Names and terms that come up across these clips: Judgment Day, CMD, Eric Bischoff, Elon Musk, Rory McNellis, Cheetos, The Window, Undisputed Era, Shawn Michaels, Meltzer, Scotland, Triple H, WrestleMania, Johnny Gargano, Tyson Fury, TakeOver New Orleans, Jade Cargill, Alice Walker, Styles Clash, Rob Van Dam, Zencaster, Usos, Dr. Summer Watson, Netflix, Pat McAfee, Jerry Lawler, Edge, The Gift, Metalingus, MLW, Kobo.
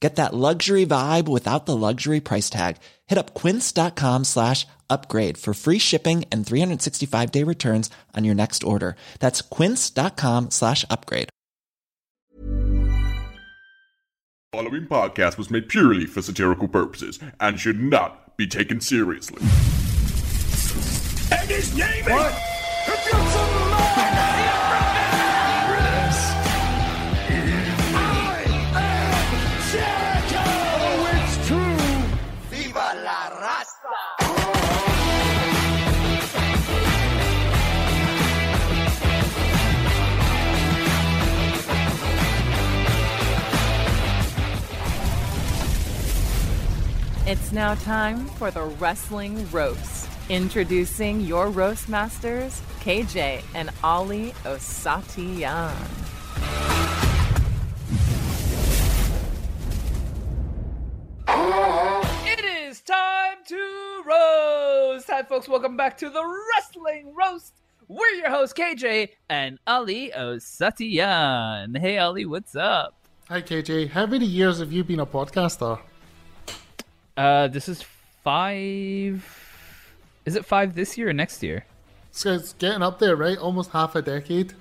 Get that luxury vibe without the luxury price tag. Hit up quince.com/upgrade for free shipping and 365-day returns on your next order. That's quince.com/upgrade. The following podcast was made purely for satirical purposes and should not be taken seriously. And his name is... It's now time for the Wrestling Roast. Introducing your roast masters, KJ and Ali Osatiyan. It is time to roast! Hi folks, welcome back to the Wrestling Roast. We're your hosts, KJ and Ali Osatiyan. Hey Ali, what's up? Hi KJ, how many years have you been a podcaster? This is 5... Is it 5 this year or next year? So it's getting up there, right? Almost half a decade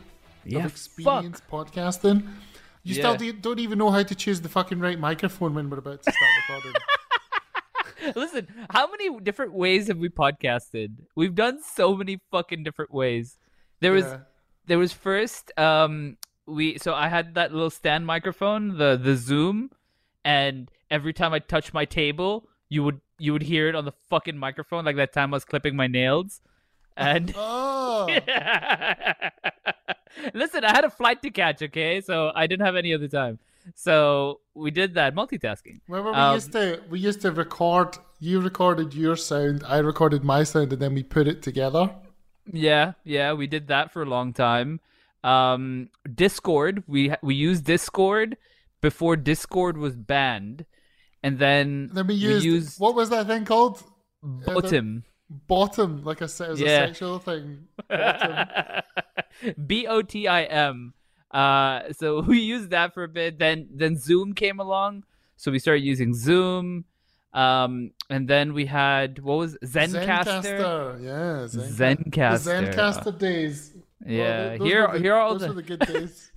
of experience podcasting. You still don't even know how to choose the fucking right microphone when we're about to start recording. Listen, how many different ways have we podcasted? We've done so many fucking different ways. There was first... So I had that little stand microphone, the Zoom, and... Every time I touched my table, you would hear it on the fucking microphone, like that time I was clipping my nails. And Listen, I had a flight to catch, okay? So I didn't have any other time. So we did that, multitasking. Remember, we used to record. You recorded your sound, I recorded my sound, and then we put it together. Yeah, we did that for a long time. Discord, we used Discord before Discord was banned. And then we used... What was that thing called? Bottom. Bottom, like I said, it was a sexual thing. B-O-T-I-M. So we used that for a bit. Then Zoom came along. So we started using Zoom. And then we had... What was it? Zencaster. Yeah, Zencaster. The Zencaster days. Yeah. Well, those were the good days.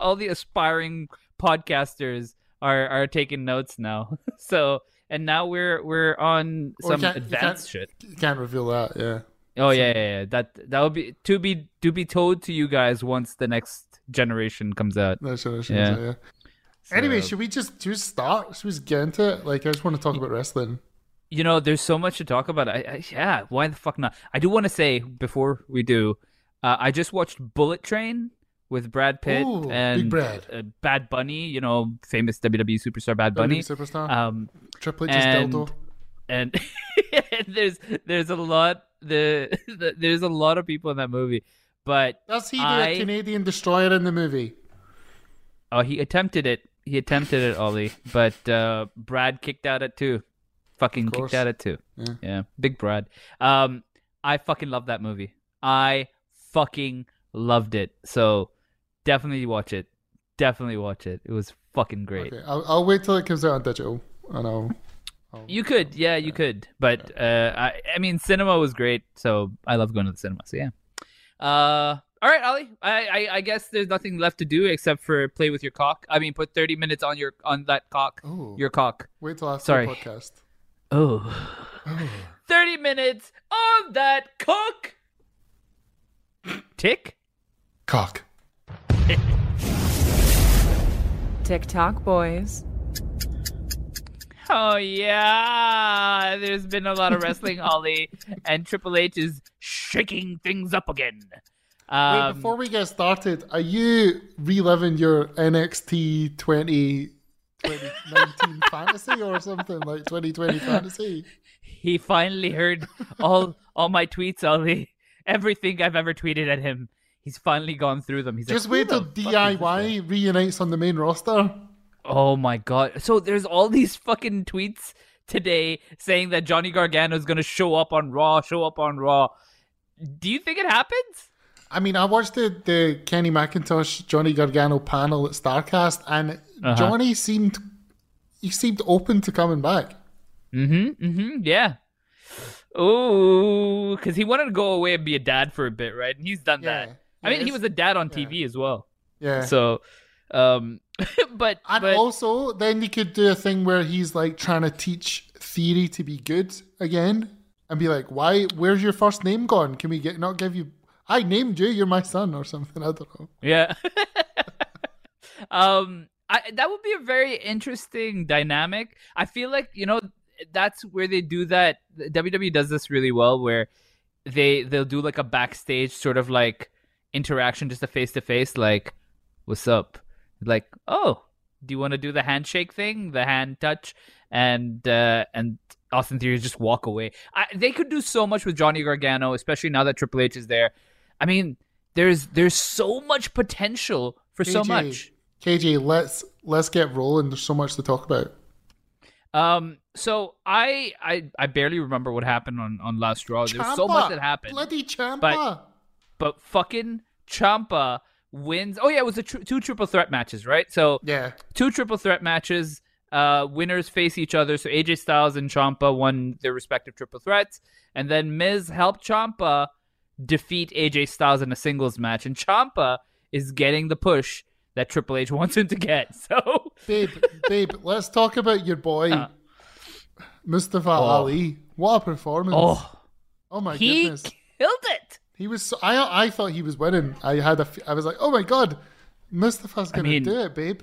All the aspiring podcasters... Are taking notes now. So and now we're on some advanced shit. You can't reveal that, yeah. Oh so, yeah. That will be to be told to you guys once the next generation comes out. Yeah. So, anyway, should we just start? Should we just get into it? Like I just want to talk about wrestling. You know, there's so much to talk about. I why the fuck not? I do want to say before we do, I just watched Bullet Train. With Brad Pitt and Brad. Bad Bunny, you know, famous WWE superstar Bad Bunny. Triple H's dildo. And there's a lot of people in that movie, but does he do a Canadian destroyer in the movie? Oh, he attempted it. Ollie, but Brad kicked out at 2. Fucking kicked out at 2. Yeah, big Brad. I fucking love that movie. I fucking Loved it. So definitely watch it. Definitely watch it. It was fucking great. Okay. I'll wait till it comes out on digital, and I'll you could, yeah, you could. But I mean, cinema was great, so I love going to the cinema. So yeah. All right, Ali. I guess there's nothing left to do except for play with your cock. I mean, put 30 minutes on your that cock. Ooh. Your cock. Wait till after the podcast. Oh. 30 minutes on that cock. Tick. Cock. TikTok boys. Oh yeah, there's been a lot of wrestling, Ollie, and Triple H is shaking things up again. Wait, before we get started, are you reliving your NXT 2019 fantasy or something, like 2020 fantasy? He finally heard all my tweets, Ollie. Everything I've ever tweeted at him. He's finally gone through them. He's just like, wait till DIY reunites on the main roster. Oh my god. So there's all these fucking tweets today saying that Johnny Gargano is going to show up on Raw. Do you think it happens? I mean, I watched the Kenny McIntosh, Johnny Gargano panel at StarCast, and Johnny seemed open to coming back. Mm-hmm, mm-hmm, yeah. Oh, because he wanted to go away and be a dad for a bit, right? And he's done that. I mean, he was a dad on TV as well. Yeah. So, but also then he could do a thing where he's like trying to teach Theory to be good again, and be like, "Why? Where's your first name gone? Can we not give you? I named you. You're my son or something. I don't know." Yeah. That would be a very interesting dynamic. I feel like that's where they do that. WWE does this really well, where they'll do like a backstage sort of like interaction, just a face-to-face, like, what's up? Like, oh, do you want to do the handshake thing, the hand touch? And Austin Theory just walk away. They could do so much with Johnny Gargano, especially now that Triple H is there. I mean, there's so much potential for KJ, so much. KJ, let's get rolling. There's so much to talk about. So I barely remember what happened on last Raw. There was so much that happened. Bloody Ciampa. But fucking Ciampa wins. Oh yeah, it was two triple threat matches, right? So yeah, two triple threat matches. Winners face each other. So AJ Styles and Ciampa won their respective triple threats, and then Miz helped Ciampa defeat AJ Styles in a singles match, and Ciampa is getting the push that Triple H wants him to get. So, babe, let's talk about your boy, Mustafa Ali. What a performance! Oh my goodness, he killed it. He was. So, I thought he was winning. I was like, oh my god, Mustafa's gonna do it, babe.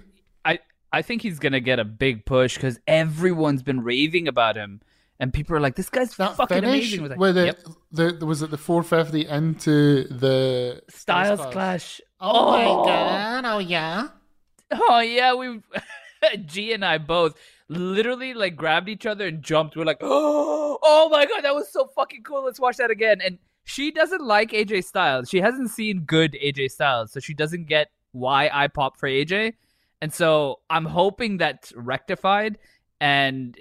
I think he's gonna get a big push because everyone's been raving about him, and people are like, this guy's fucking amazing. Was it the 450 into the Styles Clash? Oh my god! Oh yeah! We G and I both literally like grabbed each other and jumped. We're like, oh my god, that was so fucking cool! Let's watch that again. And she doesn't like AJ Styles. She hasn't seen good AJ Styles, so she doesn't get why I pop for AJ. And so I'm hoping that's rectified. And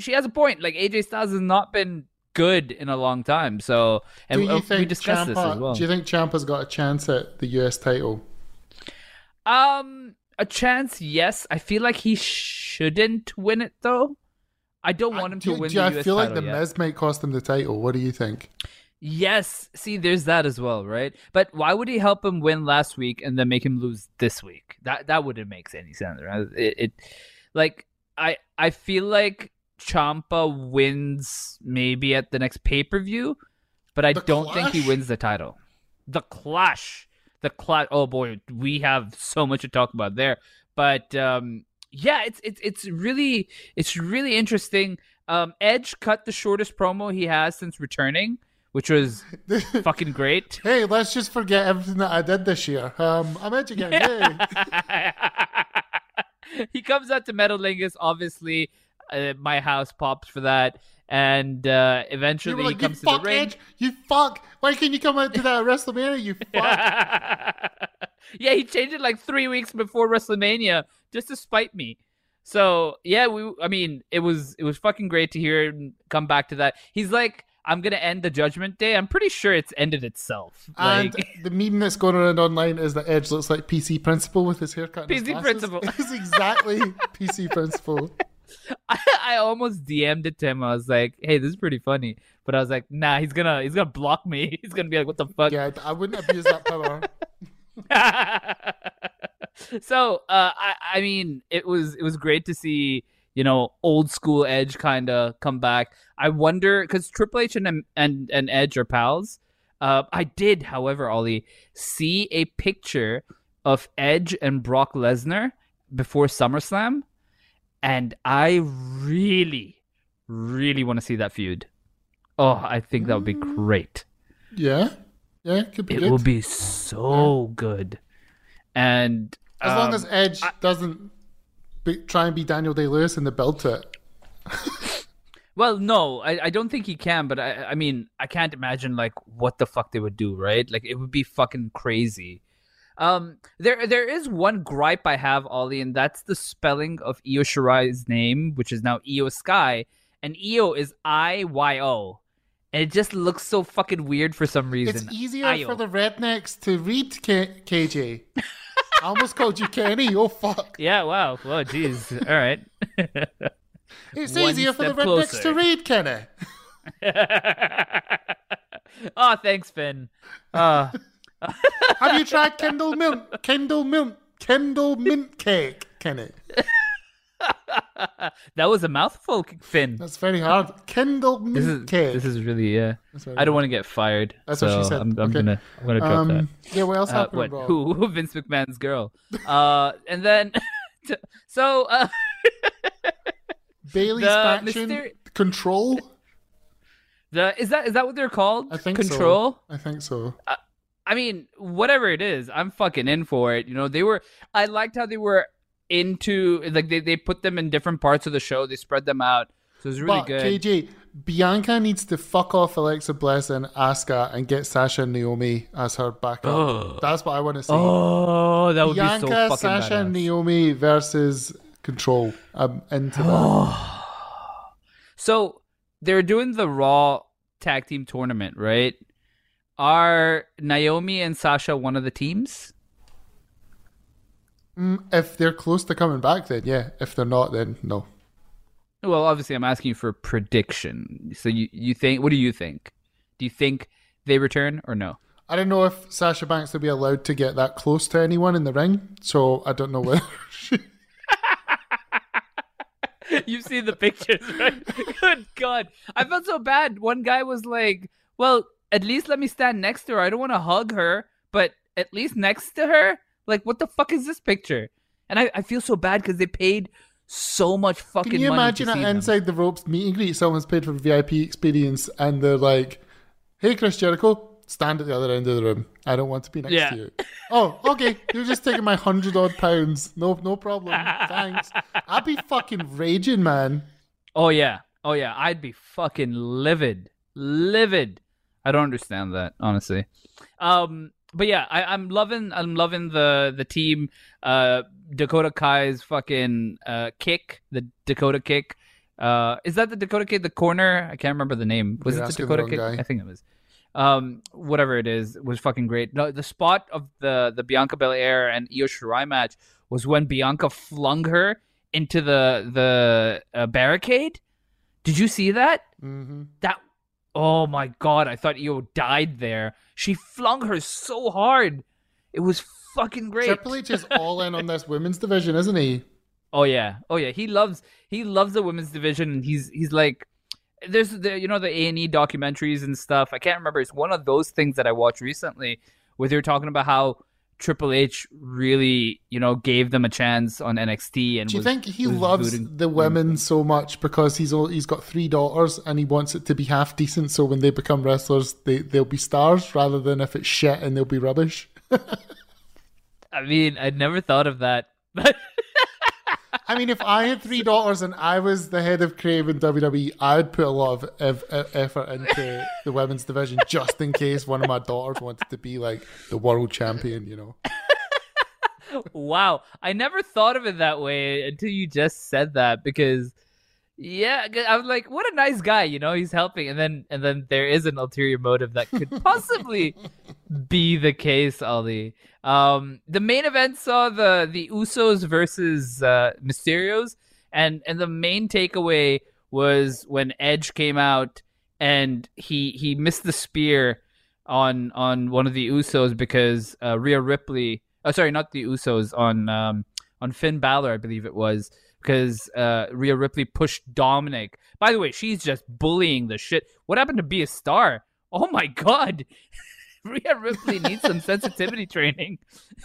she has a point. Like AJ Styles has not been good in a long time. So, and we discussed this as well. Do you think Ciampa's got a chance at the US title? A chance, yes. I feel like he shouldn't win it though. I don't want him to win the US title. I feel like the Miz might cost him the title. What do you think? Yes. See, there's that as well, right? But why would he help him win last week and then make him lose this week? That wouldn't make any sense, right? It like I feel like Ciampa wins maybe at the next pay-per-view, but I don't think he wins the title. The Clash. Oh boy, we have so much to talk about there. But yeah, it's really interesting. Edge cut the shortest promo he has since returning, which was fucking great. Hey, let's just forget everything that I did this year. I'm Edge again. Hey. He comes out to Metalingus, obviously. My house pops for that, and eventually he comes to the ring. Edge, you fuck! Why can't you come out to that WrestleMania? You fuck! Yeah, he changed it like 3 weeks before WrestleMania just to spite me. So yeah, I mean, it was fucking great to hear him come back to that. He's like, I'm going to end the Judgment Day. I'm pretty sure it's ended itself. And the meme that's going around online is that Edge looks like PC Principal with his haircut and PC Principal. It's exactly PC Principal. I almost DM'd it to him. I was like, hey, this is pretty funny. But I was like, nah, he's gonna block me. He's going to be like, what the fuck? Yeah, I wouldn't abuse that power. So, I mean, it was great to see, you know, old school Edge kind of come back. I wonder, because Triple H and Edge are pals. I did, however, Ollie, see a picture of Edge and Brock Lesnar before SummerSlam. And I really, really want to see that feud. Oh, I think that would be great. Yeah. Yeah, it could be good. It would be so good. And as long as Edge doesn't try and be Daniel Day-Lewis in the build to it. Well, no, I don't think he can, but I mean, I can't imagine like what the fuck they would do, right? Like it would be fucking crazy. There is one gripe I have, Ollie, and that's the spelling of Io Shirai's name, which is now Io Sky, and Io is I-Y-O, and it just looks so fucking weird for some reason. It's easier for the rednecks to read, KJ. I almost called you Kenny. Oh, fuck. Yeah, wow. Well, jeez. All right. It's easier for the rednecks to read, Kenny. Oh, thanks, Finn. Have you tried Kendall mint cake, Kenny? That was a mouthful, Finn. That's very hard. Kendall mint cake. This is really, yeah. I don't want to get fired. That's so what she said. I'm gonna drop that. Yeah, what else happened? What? Who? Vince McMahon's girl. And then, Bailey's faction control. Is that what they're called? I think control. So. I think so. I mean, whatever it is, I'm fucking in for it. You know, I liked how they were into, like, they put them in different parts of the show. They spread them out. So it was really good. KJ, Bianca needs to fuck off Alexa Bliss and Asuka and get Sasha and Naomi as her backup. Oh. That's what I want to see. Oh, that would be so fucking badass. Sasha and Naomi versus Control. I'm into that. So they're doing the Raw Tag Team Tournament, right? Are Naomi and Sasha one of the teams? If they're close to coming back, then yeah. If they're not, then no. Well, obviously, I'm asking you for a prediction. So you think? What do you think? Do you think they return or no? I don't know if Sasha Banks will be allowed to get that close to anyone in the ring. So I don't know whether she... You've seen the pictures, right? Good God. I felt so bad. One guy was like, well... at least let me stand next to her. I don't want to hug her, but at least next to her? Like, what the fuck is this picture? And I feel so bad because they paid so much fucking money. Can you imagine an Inside the Ropes meet and greet? Someone's paid for VIP experience and they're like, hey, Chris Jericho, stand at the other end of the room. I don't want to be next to you. Oh, okay. You're just taking my 100-odd pounds. No problem. Thanks. I'd be fucking raging, man. Oh, yeah. I'd be fucking livid. I don't understand that, honestly. But yeah, I'm loving the team. Dakota Kai's fucking kick, the Dakota kick. Is that the Dakota kick? The corner? I can't remember the name. Was it the Dakota kick? I think it was. Whatever it is, it was fucking great. No, the spot of the Bianca Belair and Io Shirai match was when Bianca flung her into the barricade. Did you see that? Mm-hmm. Oh my God, I thought Io died there. She flung her so hard. It was fucking great. Triple H is all in on this women's division, isn't he? Oh yeah. He loves the women's division, and he's like, there's the A&E documentaries and stuff. I can't remember. It's one of those things that I watched recently where they were talking about how Triple H really, you know, gave them a chance on NXT. And do you think he loves the women so much because he's got 3 daughters and he wants it to be half decent, so when they become wrestlers, they'll be stars rather than if it's shit and they'll be rubbish? I mean, I'd never thought of that. I mean, if I had 3 daughters and I was the head of creative in WWE, I would put a lot of effort into the women's division just in case one of my daughters wanted to be like the world champion, you know. Wow. I never thought of it that way until you just said that, because Yeah, I'm like, what a nice guy, you know, he's helping. And then there is an ulterior motive that could possibly be the case, Ali. The main event saw the Usos versus Mysterios. And the main takeaway was when Edge came out and he missed the spear on one of the Usos because Rhea Ripley... Oh, sorry, not the Usos, on Finn Balor, I believe it was. Because Rhea Ripley pushed Dominic. By the way, she's just bullying the shit. What happened to Be a Star? Oh my God. Rhea Ripley needs some sensitivity training.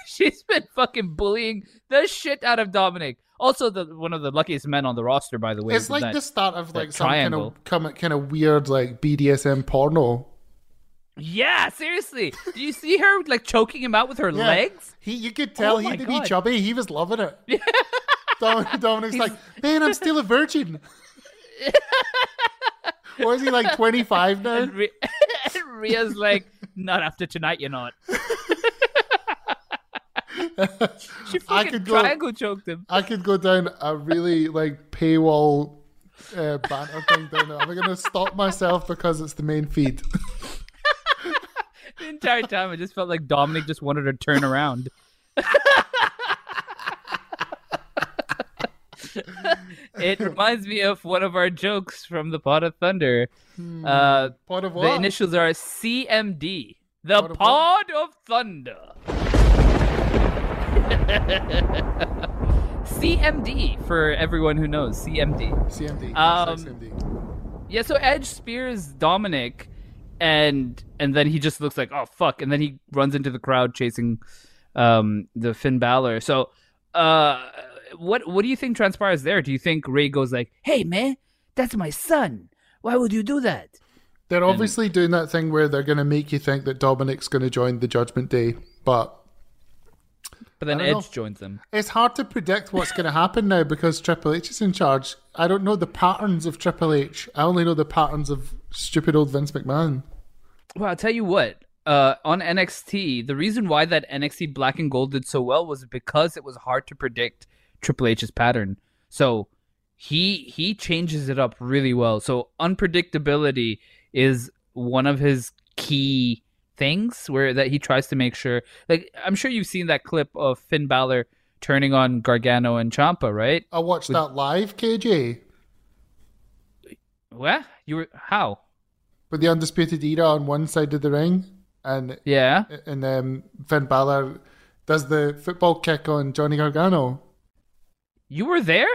She's been fucking bullying the shit out of Dominic. Also, one of the luckiest men on the roster, by the way. It's like the start of like some kind of weird like BDSM porno. Yeah, seriously. Do you see her like choking him out with her legs? You could tell he didn't be chubby. He was loving it. Yeah. Dominic's like, man, I'm still a virgin. Or is he like 25 now? And Rhea's like, not after tonight, you're not. She fucking triangle choked him. I could go down a really like paywall banter thing down there. I'm going to stop myself because it's the main feed. The entire time, it just felt like Dominic just wanted to turn around. It reminds me of one of our jokes from the Pod of Thunder. Pod of what? The initials are CMD. The Pod of Thunder. CMD for everyone who knows. CMD. CMD. Yeah, so Edge spears Dominic, and then he just looks like, oh, fuck. And then he runs into the crowd chasing the Finn Balor. So... What do you think transpires there? Do you think Ray goes like, hey, man, that's my son. Why would you do that? They're obviously doing that thing where they're going to make you think that Dominic's going to join the Judgment Day, But then Edge joins them. It's hard to predict what's going to happen now because Triple H is in charge. I don't know the patterns of Triple H. I only know the patterns of stupid old Vince McMahon. Well, I'll tell you what. On NXT, the reason why that NXT Black and Gold did so well was because it was hard to predict Triple H's pattern. So he changes it up really well. So unpredictability is one of his key things that he tries to make sure. Like, I'm sure you've seen that clip of Finn Balor turning on Gargano and Ciampa, right? I watched that live, KJ. What? How? With the Undisputed Era on one side of the ring. And Finn Balor does the football kick on Johnny Gargano. You were there?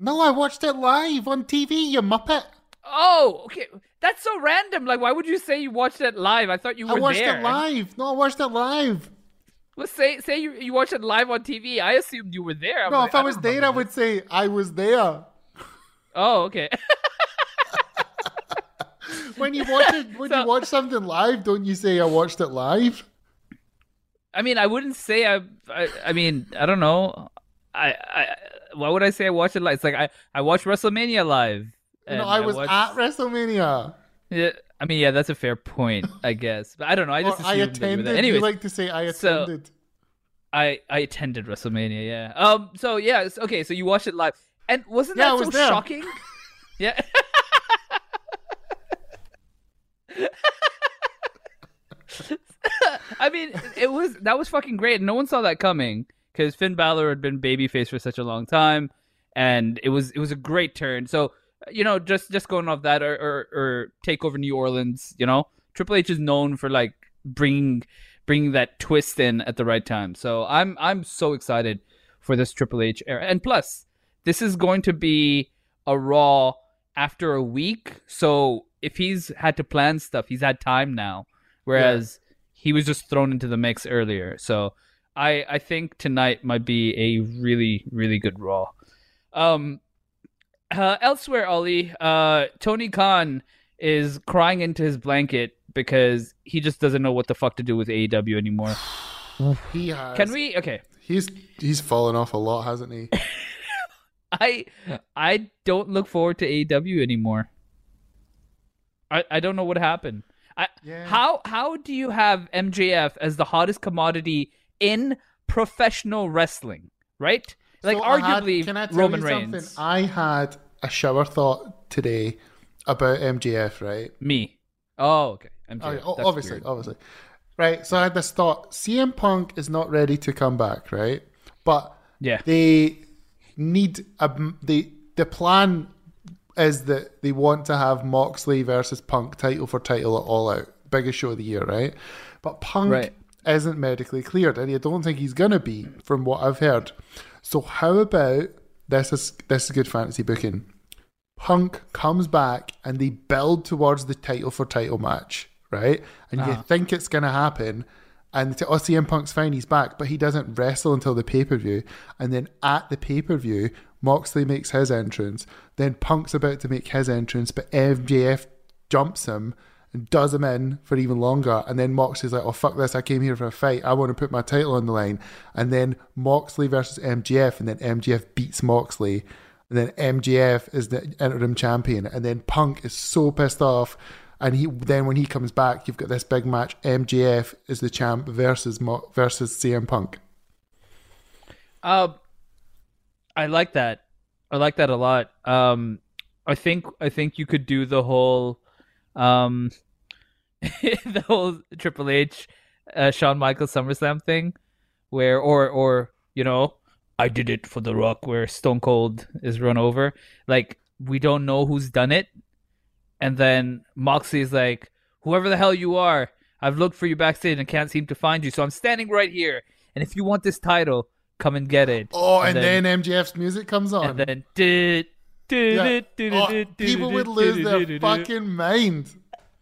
No, I watched it live on TV, you muppet. Oh, okay. That's so random. Like, why would you say you watched it live? I thought you were there. I watched it live. Well, say you watched it live on TV. I assumed you were there. If I was there, I would say I was there. Oh, okay. When you watch something live, don't you say I watched it live? I mean, I wouldn't say I don't know. Why would I say I watched it live? It's like I watched WrestleMania live. No, I watched at WrestleMania. Yeah, I mean, yeah, that's a fair point, I guess. But I don't know. I just assumed I attended. Anyway, you like to say I attended. So I attended WrestleMania. Yeah. So yeah. Okay. So you watched it live, and wasn't that so shocking? Yeah. I mean, that was fucking great. No one saw that coming. Because Finn Balor had been babyface for such a long time, and it was a great turn. So, you know, just going off that or TakeOver New Orleans, you know, Triple H is known for like bringing that twist in at the right time. So I'm so excited for this Triple H era, and plus this is going to be a Raw after a week. So if he's had to plan stuff, he's had time now, whereas he was just thrown into the mix earlier. So. I think tonight might be a really, really good Raw. Elsewhere, Ollie, Tony Khan is crying into his blanket because he just doesn't know what the fuck to do with AEW anymore. He has. Can we? Okay. He's fallen off a lot, hasn't he? I don't look forward to AEW anymore. I don't know what happened. How do you have MJF as the hottest commodity in professional wrestling, right? Like, so arguably, Roman Reigns. I had a shower thought today about MJF, right? Me. Oh, okay. MJF. Oh, obviously, weird. Obviously. Right, so I had this thought. CM Punk is not ready to come back, right? But they need... The plan is that they want to have Moxley versus Punk title for title at All Out. Biggest show of the year, right? But Punk isn't medically cleared, and I don't think he's going to be, from what I've heard. So how about... This is good fantasy booking. Punk comes back and they build towards the title for title match, right? And you think it's going to happen. And CM Punk's fine, he's back, but he doesn't wrestle until the pay-per-view. And then at the pay-per-view, Moxley makes his entrance. Then Punk's about to make his entrance, but MJF jumps him and does him in for even longer. And then Moxley's like, oh, fuck this, I came here for a fight. I want to put my title on the line. And then Moxley versus MJF, and then MJF beats Moxley. And then MJF is the interim champion. And then Punk is so pissed off. And then when he comes back, you've got this big match. MJF is the champ versus CM Punk. I like that. I like that a lot. I think you could do the whole... the whole Triple H, Shawn Michaels SummerSlam thing, where or you know, I did it for The Rock, where Stone Cold is run over. Like, we don't know who's done it, and then Moxley's like, whoever the hell you are, I've looked for you backstage and can't seem to find you, so I'm standing right here. And if you want this title, come and get it. Oh, and then MJF's music comes on, and then did. Yeah. Oh, people would lose their fucking mind.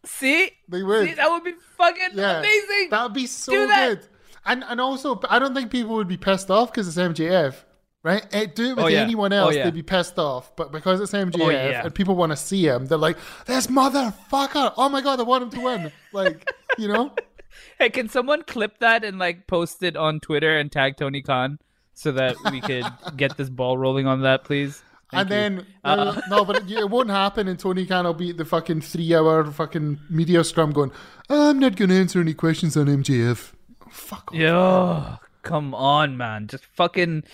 See? They would. See, that would be fucking amazing. That would be so good. And also, I don't think people would be pissed off because it's MJF, right? Do it with anyone else, they'd be pissed off. But because it's MJF and people want to see him, they're like, this motherfucker. Oh my God, I want him to win. Like, you know? Hey, can someone clip that and like post it on Twitter and tag Tony Khan so that we could get this ball rolling on that, please? Then, no, but it won't happen, and Tony Khan will be at the fucking 3-hour fucking media scrum going, I'm not going to answer any questions on MJF. Oh, fuck off. Yeah, come on, man. Just fucking...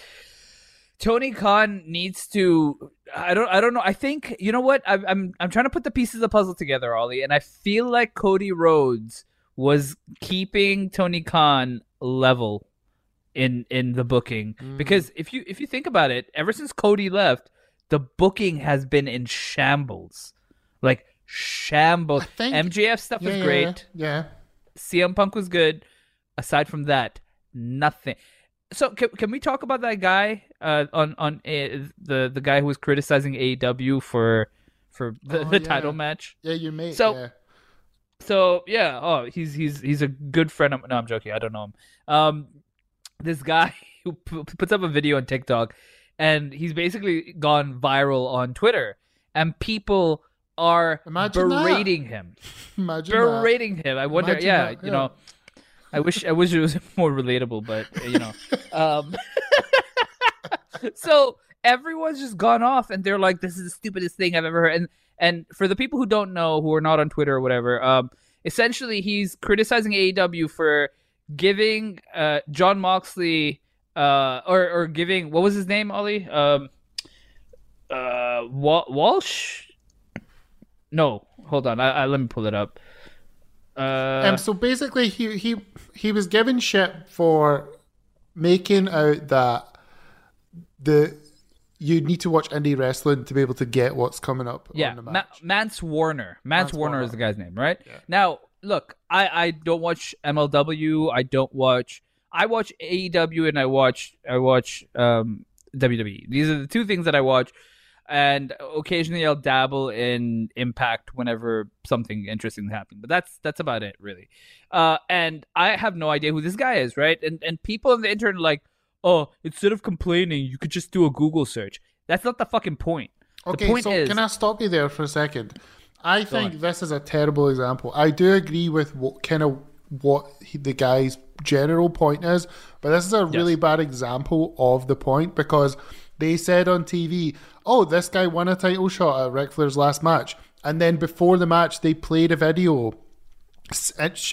Tony Khan needs to... I don't know. I think... You know what? I'm trying to put the pieces of the puzzle together, Ollie, and I feel like Cody Rhodes was keeping Tony Khan level in the booking. Mm. Because if you think about it, ever since Cody left... The booking has been in shambles. Like, shambles. MJF stuff is great. Yeah. CM Punk was good. Aside from that, nothing. So, can we talk about that guy the guy who was criticizing AEW for the title match? Yeah, your mate. So, he's a good friend. No, I'm joking. I don't know him. This guy who puts up a video on TikTok. And he's basically gone viral on Twitter. And people are berating him. I wonder, you know, I wish it was more relatable, but, you know. So everyone's just gone off and they're like, this is the stupidest thing I've ever heard. And for the people who don't know, who are not on Twitter or whatever, essentially he's criticizing AEW for giving Jon Moxley... or giving, what was his name, Ollie? Walsh? No, hold on. I let me pull it up. So basically, he was given shit for making out that you need to watch indie wrestling to be able to get what's coming up on the match. Mance Warner. Mance Warner is the guy's name, right? Yeah. Now, look, I don't watch MLW. I watch AEW and I watch WWE. These are the two things that I watch, and occasionally I'll dabble in Impact whenever something interesting happens. But that's about it, really. And I have no idea who this guy is, right? And people on the internet are like, oh, instead of complaining, you could just do a Google search. That's not the fucking point. Okay, the point is... can I stop you there for a second? I think this is a terrible example. I do agree with what kind of... what the guy's general point is, but this is a really bad example of the point, because they said on TV, oh, this guy won a title shot at Ric Flair's last match, and then before the match they played a video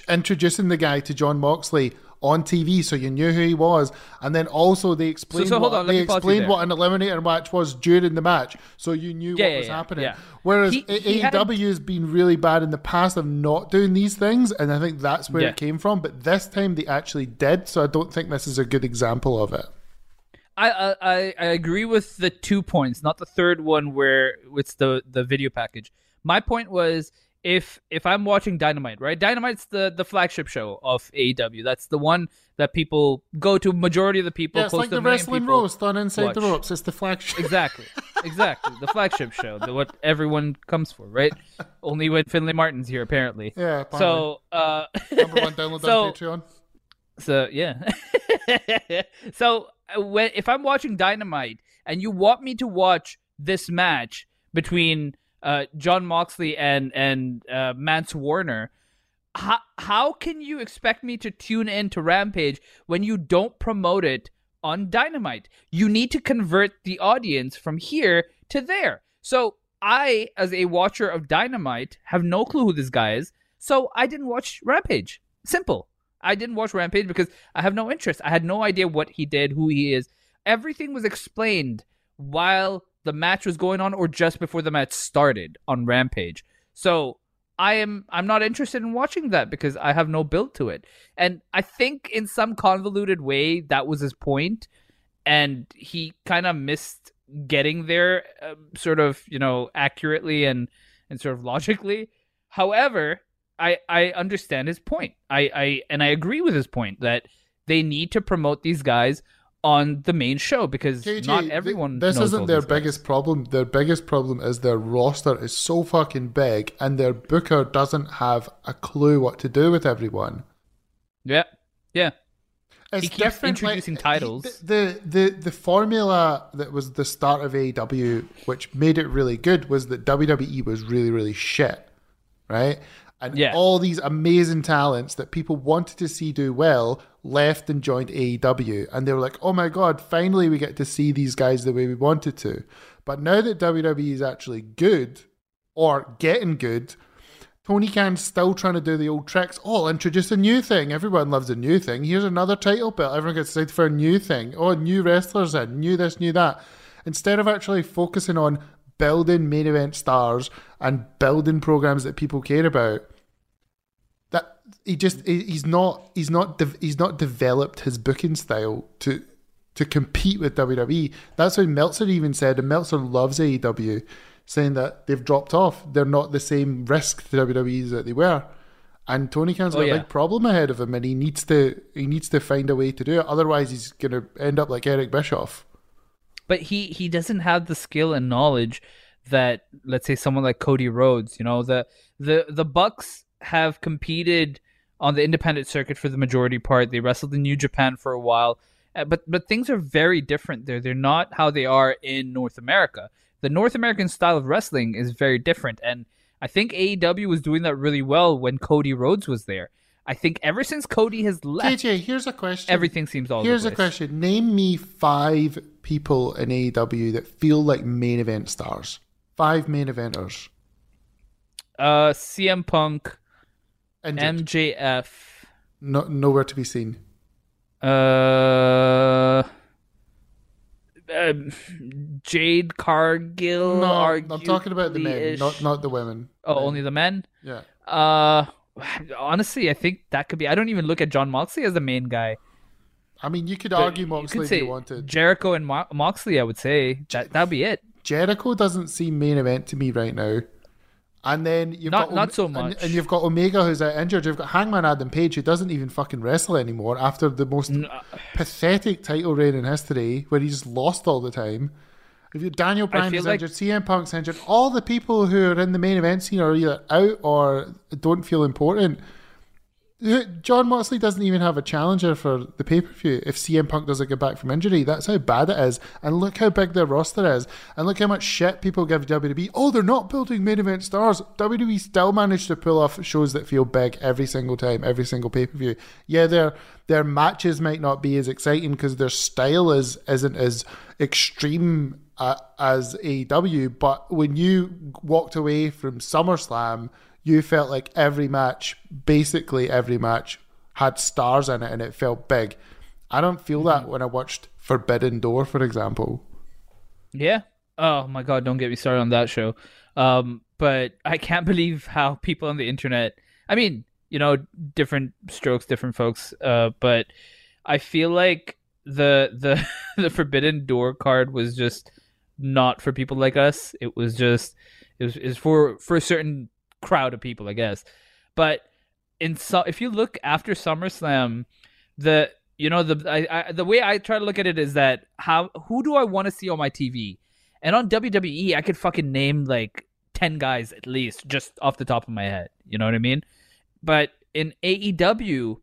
introducing the guy to Jon Moxley on TV, so you knew who he was. And then also they explained what an eliminator match was during the match, so you knew what was happening. Yeah. Whereas AEW has been really bad in the past of not doing these things, and I think that's where it came from. But this time they actually did, so I don't think this is a good example of it. I agree with the 2 points, not the third one where it's the video package. My point was, if I'm watching Dynamite, right? Dynamite's the flagship show of AEW. That's the one that people go to, majority of the people. Yeah, it's like the Wrestling Roast on Inside the Ropes. It's the flagship. Exactly. The flagship show, what everyone comes for, right? Only when Finlay Martin's here, apparently. Yeah, apparently. So, number one download on Patreon. So, yeah. So, if I'm watching Dynamite and you want me to watch this match between John Moxley and Mance Warner, how can you expect me to tune in to Rampage when you don't promote it on Dynamite? You need to convert the audience from here to there. So I, as a watcher of Dynamite, have no clue who this guy is, so I didn't watch Rampage. Simple. I didn't watch Rampage because I have no interest. I had no idea what he did, who he is. Everything was explained while the match was going on or just before the match started on Rampage. So I'm not interested in watching that because I have no build to it. And I think in some convoluted way, that was his point. And he kind of missed getting there sort of, accurately and sort of logically. However, I understand his point. I agree with his point that they need to promote these guys on the main show because KJ, not everyone knows this isn't their biggest problem. Their biggest problem is their roster is so fucking big and their booker doesn't have a clue what to do with everyone. Yeah. It's he keeps introducing titles. The formula that was the start of AEW, which made it really good, was that WWE was really, really shit, right? And all these amazing talents that people wanted to see do well left and joined AEW. And they were like, oh my God, finally we get to see these guys the way we wanted to. But now that WWE is actually good or getting good, Tony Khan's still trying to do the old tricks. Oh, I'll introduce a new thing. Everyone loves a new thing. Here's another title belt. Everyone gets excited for a new thing. Oh, new wrestlers in, new this, new that. Instead of actually focusing on building main event stars and building programs that people care about, that he's not developed his booking style to compete with WWE. That's what Meltzer even said, and Meltzer loves AEW, saying that they've dropped off. They're not the same risk to WWE that they were. And Tony Khan's got a big problem ahead of him, and he needs to find a way to do it. Otherwise, he's going to end up like Eric Bischoff. But he doesn't have the skill and knowledge that, let's say, someone like Cody Rhodes. The Bucks have competed on the independent circuit for the majority part. They wrestled in New Japan for a while, but things are very different there. They're not how they are in North America. The North American style of wrestling is very different, and I think AEW was doing that really well when Cody Rhodes was there. I think ever since Cody has left, KJ, here's a question. Everything seems all over the place. Here's a question. Name me 5 people in AEW that feel like main event stars. 5 main eventers. CM Punk. Indeed. MJF. No, nowhere to be seen. Jade Cargill. No, I'm talking about the men, not the women. Oh, only the men? Yeah. Honestly, I think that could be. I don't even look at John Moxley as the main guy. I mean, you could argue Moxley if you wanted. Jericho and Moxley, I would say. That'd be it. Jericho doesn't seem main event to me right now. And then you've not so much. And you've got Omega, who's out injured. You've got Hangman Adam Page, who doesn't even fucking wrestle anymore after the most pathetic title reign in history, where he's lost all the time. If you're Daniel Bryan is injured, CM Punk's injured, all the people who are in the main event scene are either out or don't feel important. John Moxley doesn't even have a challenger for the pay-per-view if CM Punk doesn't get back from injury. That's how bad it is. And look how big their roster is. And look how much shit people give WWE. Oh, they're not building main event stars. WWE still managed to pull off shows that feel big every single time, every single pay-per-view. Yeah, their matches might not be as exciting because their style isn't as extreme as AEW, but when you walked away from SummerSlam, you felt like every match had stars in it and it felt big. I don't feel that when I watched Forbidden Door, for example. Yeah. Oh my God, don't get me started on that show. But I can't believe how people on the internet, I mean, you know, different strokes, different folks. But I feel like the Forbidden Door card was just not for people like us. It was just, it was for a certain crowd of people, I guess. But if you look after SummerSlam, the way I try to look at it is that who do I want to see on my TV? And on WWE, I could fucking name like 10 guys at least just off the top of my head. You know what I mean? But in AEW,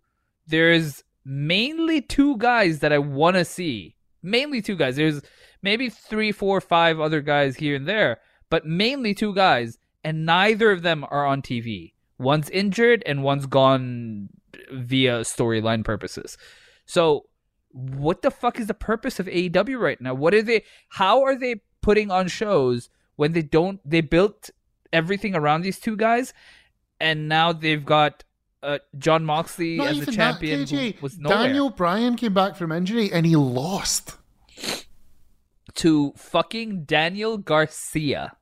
there's mainly two guys that I want to see. Mainly two guys. There's maybe 3, 4, 5 other guys here and there, but mainly two guys, and neither of them are on TV. One's injured and one's gone via storyline purposes. So what the fuck is the purpose of AEW right now? How are they putting on shows when they built everything around these two guys, and now they've got John Moxley not as the champion. KJ, who was nowhere. Daniel Bryan came back from injury and he lost to fucking Daniel Garcia.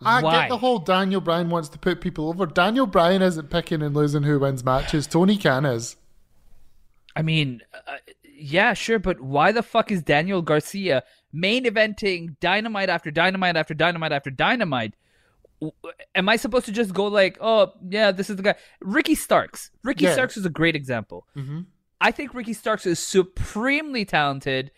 I get the whole Daniel Bryan wants to put people over. Daniel Bryan isn't picking and losing who wins matches. Tony Khan is. I mean, yeah, sure, but why the fuck is Daniel Garcia main eventing Dynamite after Dynamite after Dynamite after Dynamite? Am I supposed to just go like, oh, yeah, this is the guy? Ricky Starks. Starks is a great example. Mm-hmm. I think Ricky Starks is supremely talented.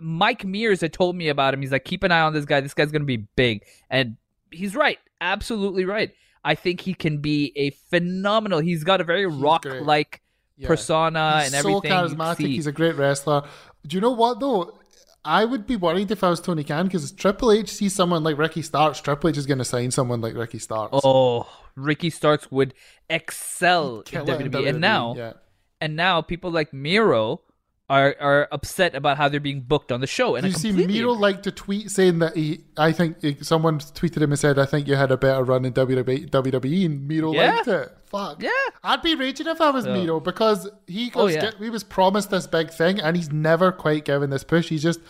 Mike Mears had told me about him. He's like, keep an eye on this guy. This guy's going to be big. And he's right. Absolutely right. I think he can be a phenomenal. He's got a very rock-like persona and everything. He's so charismatic. He's a great wrestler. Do you know what, though? I would be worried if I was Tony Khan, because Triple H sees someone like Ricky Starks, Triple H is going to sign someone like Ricky Starks. Oh, Ricky Starks would excel in WWE. And now people like Miro are upset about how they're being booked on the show. And you see, Miro liked to tweet saying that someone tweeted him and said, I think you had a better run in WWE, and Miro liked it. Fuck. Yeah. I'd be raging if I was Miro, because he was promised this big thing and he's never quite given this push. He's just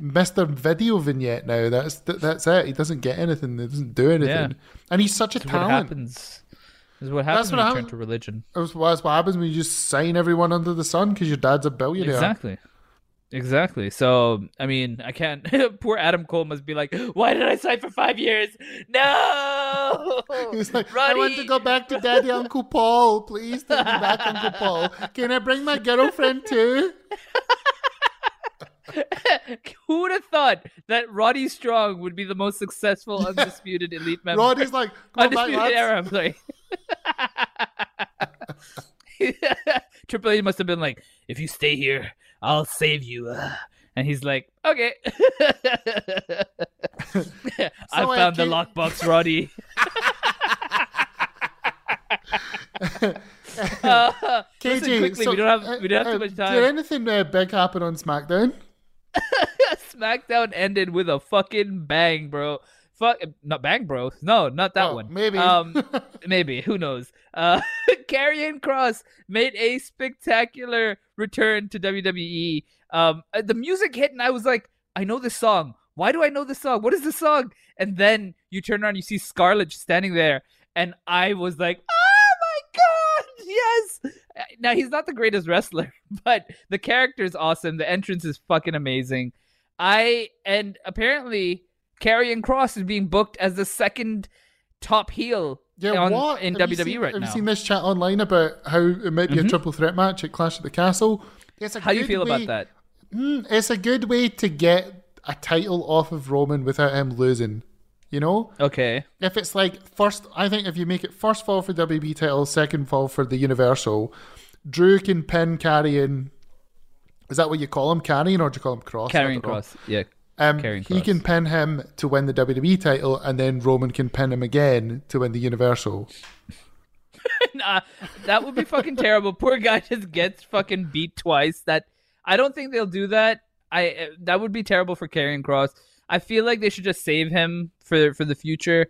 Mr. Video Vignette now. That's it. He doesn't get anything. He doesn't do anything. Yeah. And he's such a talent. That's what happens when you turn to religion. That's what happens when you just sign everyone under the sun because your dad's a billionaire. Exactly. So, I mean, I can't. Poor Adam Cole must be like, why did I sign for 5 years? No! He was like, Roddy! I want to go back to Daddy Uncle Paul. Please take me back, Uncle Paul. Can I bring my girlfriend too? Who would have thought that Roddy Strong would be the most successful Undisputed Elite member? Roddy's like, come on, Undisputed Era. I'm like... Triple H must have been like, if you stay here, I'll save you. And he's like, okay. I found the lockbox, Roddy. KJ, quickly, we don't have too much time. Did anything big happen on SmackDown? SmackDown ended with a fucking bang, bro. Not bang, bro. No, not that one. Maybe. Maybe. Who knows? Karrion Kross made a spectacular return to WWE. The music hit and I was like, I know this song. Why do I know this song? What is this song? And then you turn around, you see Scarlett standing there. And I was like, oh my God, yes. Now, he's not the greatest wrestler, but the character is awesome. The entrance is fucking amazing. And apparently... Karrion Kross is being booked as the second top heel in WWE right now. Have you seen this chat online about how it might be a triple threat match at Clash at the Castle? How do you feel about that? It's a good way to get a title off of Roman without him losing, you know? Okay. If it's like first, I think if you make it first fall for WWE title, second fall for the Universal, Drew can pin Karrion. Is that what you call him? Karrion, or do you call him Cross? Karrion Kross, yeah. He can pin him to win the WWE title, and then Roman can pin him again to win the Universal. Nah, that would be fucking terrible. Poor guy just gets fucking beat twice. I don't think they'll do that. That would be terrible for Karrion Kross. I feel like they should just save him for the future.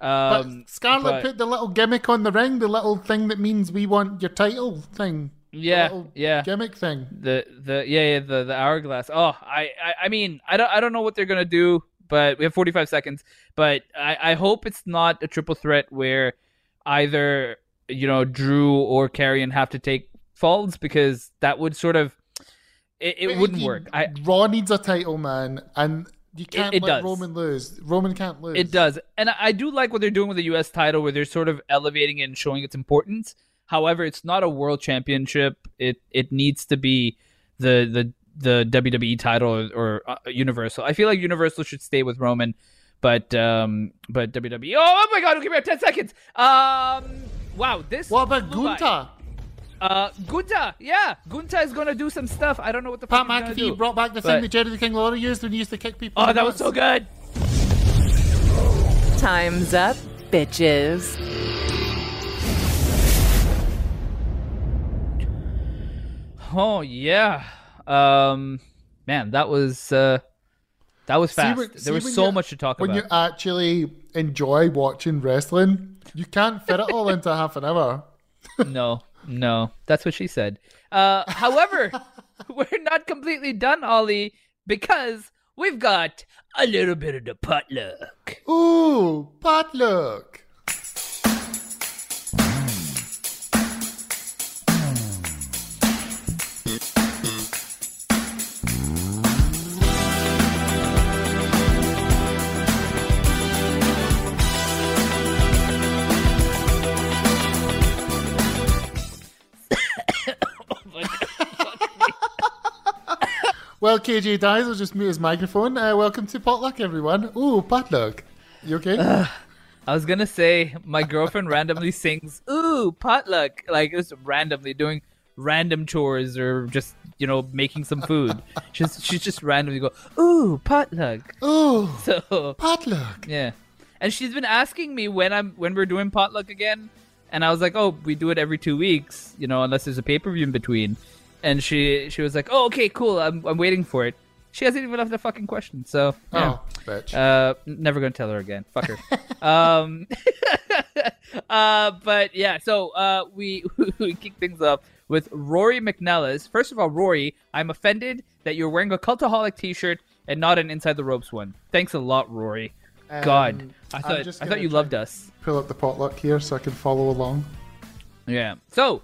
But Scarlett put the little gimmick on the ring, the little thing that means we want your title thing. Yeah, yeah. Gimmick thing. The hourglass. Oh, I mean, I don't know what they're gonna do, but we have 45 seconds. But I hope it's not a triple threat where either, you know, Drew or Karrion have to take falls, because that would sort of it wouldn't work. Raw needs a title, man, and you can't let Roman lose. Roman can't lose. It does, and I do like what they're doing with the U.S. title, where they're sort of elevating it and showing its importance. However, it's not a world championship. It needs to be the WWE title or Universal. I feel like Universal should stay with Roman, but WWE. Oh my God! Give me 10 seconds. Wow. This. What about Gunther? Gunther. Yeah, Gunther is gonna do some stuff. I don't know what the fuck. Pat McAfee brought back the thing that Jerry the King Lawler used when he used to kick people. Oh, that was so good. Time's up, bitches. Oh yeah, man, that was fast. There was so much to talk about. When you actually enjoy watching wrestling, you can't fit it all into half an hour. No, that's what she said. However, we're not completely done, Ollie, because we've got a little bit of the potluck. Ooh, potluck. Well, KJ dies, I'll just mute his microphone. Welcome to Potluck, everyone. Ooh, potluck. You okay? I was going to say, my girlfriend randomly sings, ooh, potluck. Like, just randomly doing random chores or just, you know, making some food. She's just randomly go, ooh, potluck. Ooh, potluck. Yeah. And she's been asking me when we're doing potluck again. And I was like, oh, we do it every 2 weeks, you know, unless there's a pay-per-view in between. And she was like, "Oh, okay, cool. I'm waiting for it." She hasn't even left the fucking question, so yeah. Oh, bitch. Never gonna tell her again. Fuck her. But yeah, so we kick things up with Rory McNellis. First of all, Rory, I'm offended that you're wearing a Cultaholic T-shirt and not an Inside the Ropes one. Thanks a lot, Rory. God, I thought you loved us. Pull up the potluck here so I can follow along. Yeah. So.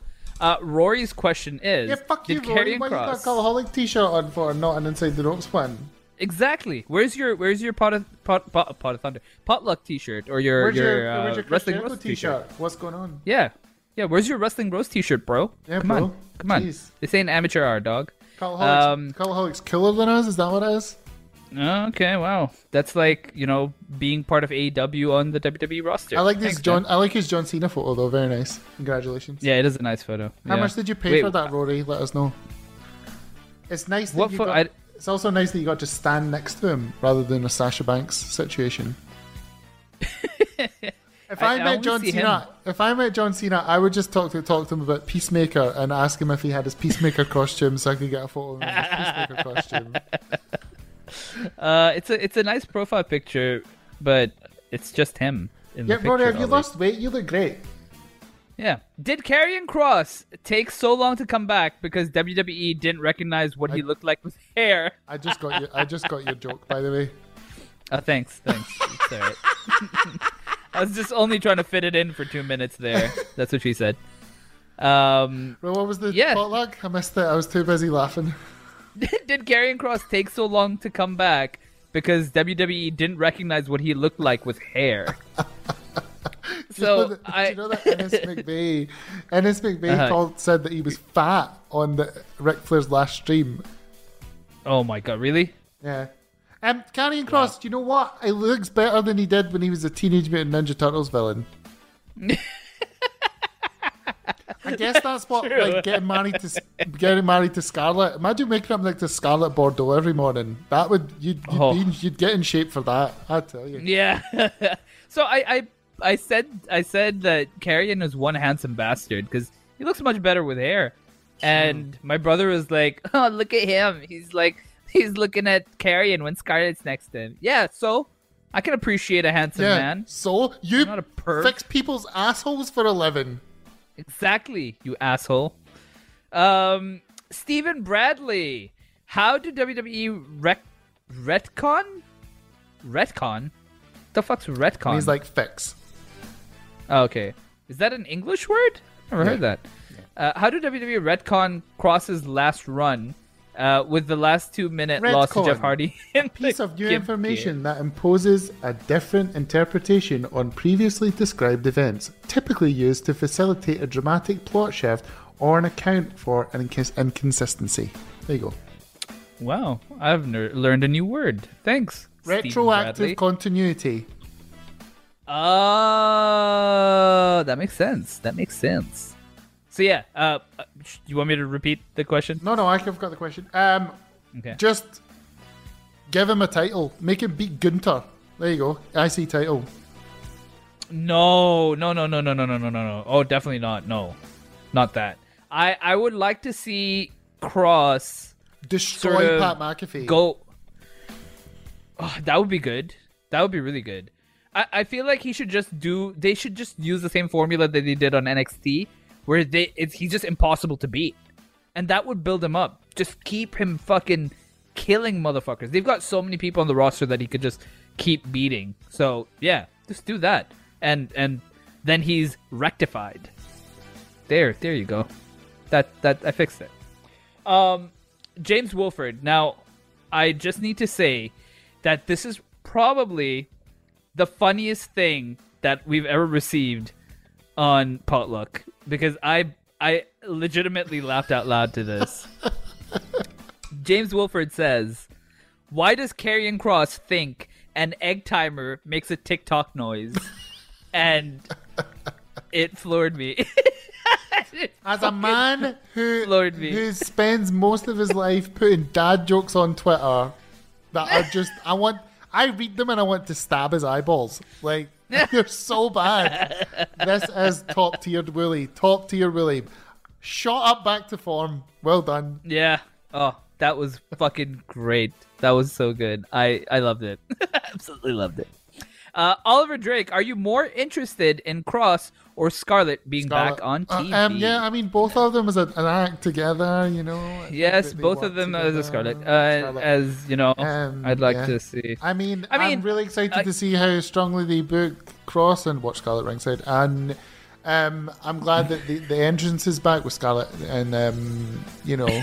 Rory's question is... Yeah, fuck you, Rory. Why you got a Cultaholic T-shirt on for not an Inside the Ropes one? Exactly. Where's your pot of Thunder? Potluck T-shirt or your Wrestling Roast T-shirt? What's going on? Yeah. Where's your Wrestling Roast T-shirt, bro? Yeah, Come on. Jeez. This ain't amateur hour, dog. Cultaholic's cooler than us? Is that what it is? Okay, wow. That's like, you know, being part of AEW on the WWE roster. I like this. I like his John Cena photo though. Very nice. Congratulations. Yeah, it is a nice photo. How much did you pay for that, Rory? Let us know. It's nice that it's also nice that you got to stand next to him rather than a Sasha Banks situation. If I met John Cena, I would just talk to him about Peacemaker and ask him if he had his Peacemaker costume so I could get a photo of him in his Peacemaker costume. It's a nice profile picture, but it's just him. Yeah, Rory, have you lost weight? You look great. Yeah. Did Karrion Kross take so long to come back because WWE didn't recognize what he looked like with hair? I just got your joke, by the way. Oh, thanks. It's all right. I was just only trying to fit it in for 2 minutes there. That's what she said. Well, what was the potluck? I missed it. I was too busy laughing. Did Karrion Kross take so long to come back because WWE didn't recognize what he looked like with hair? Do you know that Ennis McBay said that he was fat on the Ric Flair's last stream? Oh my God, really? Yeah. Karrion Kross, Do you know what? He looks better than he did when he was a Teenage Mutant Ninja Turtles villain. I guess that's what getting married to Scarlett. Imagine waking up like the Scarlett Bordeaux every morning. That would you'd get in shape for that. I tell you. Yeah. So I said that Karrion is one handsome bastard because he looks much better with hair. And my brother was like, "Oh, look at him. He's looking at Karrion when Scarlett's next to him." Yeah. So I can appreciate a handsome man. So you fix people's assholes for 11. Exactly, you asshole. Stephen Bradley. How do WWE retcon? The fuck's retcon? He's like fix. Oh, okay. Is that an English word? Never heard that. Yeah. How do WWE retcon Cross's last run with the last 2-minute loss to Jeff Hardy? A piece of new information that imposes a different interpretation on previously described events, typically used to facilitate a dramatic plot shift or an account for an inconsistency. There you go. Wow, I've learned a new word. Thanks. Retroactive continuity. Oh, that makes sense. So yeah, you want me to repeat the question? No, I forgot the question. Okay. Just give him a title. Make him beat Gunther. There you go. IC title. No. Oh, definitely not. No, not that. I would like to see Cross destroy sort of Pat McAfee. Go. Oh, that would be good. That would be really good. I feel like he should just they should just use the same formula that they did on NXT, where he's just impossible to beat. And that would build him up. Just keep him fucking killing motherfuckers. They've got so many people on the roster that he could just keep beating. So, yeah, just do that. And then he's rectified. There you go. That I fixed it. James Wolford. Now, I just need to say that this is probably the funniest thing that we've ever received on Potluck, because I legitimately laughed out loud to this. James Wilford says, "Why does Karrion Kross think an egg timer makes a TikTok noise?" And it floored me. As a man who spends most of his life putting dad jokes on Twitter that are just I read them and I want to stab his eyeballs. Like, they're so bad. This is top-tiered Willie. Shot up back to form. Well done. Yeah. Oh, that was fucking great. That was so good. I loved it. Absolutely loved it. Oliver Drake, are you more interested in Cross or Scarlett being back on TV? Yeah, I mean, both of them as an act together, you know. Yes, both of them together. As a Scarlett. As, you know, I'd like to see. I mean, I'm really excited to see how strongly they booked Cross and watch Scarlett ringside. And I'm glad that the entrance is back with Scarlett. And, you know,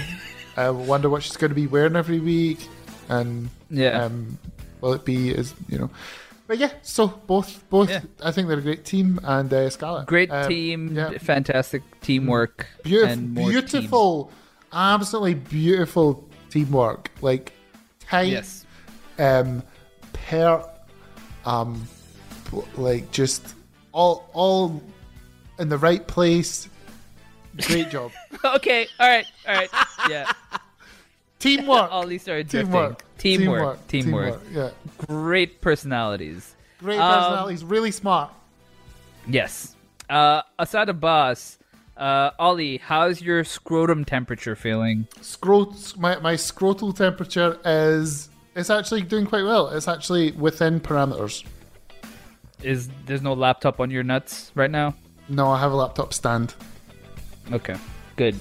I wonder what she's going to be wearing every week. And will it be, as you know... But yeah, so both. Yeah. I think they're a great team, and Scarlett. Great team, fantastic teamwork. Beautiful, absolutely beautiful teamwork. Like tight, like just all in the right place. Great job. Okay, all right, yeah. Teamwork. All these are teamwork. Teamwork. Yeah. Great personalities. Really smart. Yes. Asad Abbas, Ollie, how's your scrotum temperature feeling? My scrotal temperature it's actually doing quite well. It's actually within parameters. There's no laptop on your nuts right now? No, I have a laptop stand. Okay. Good.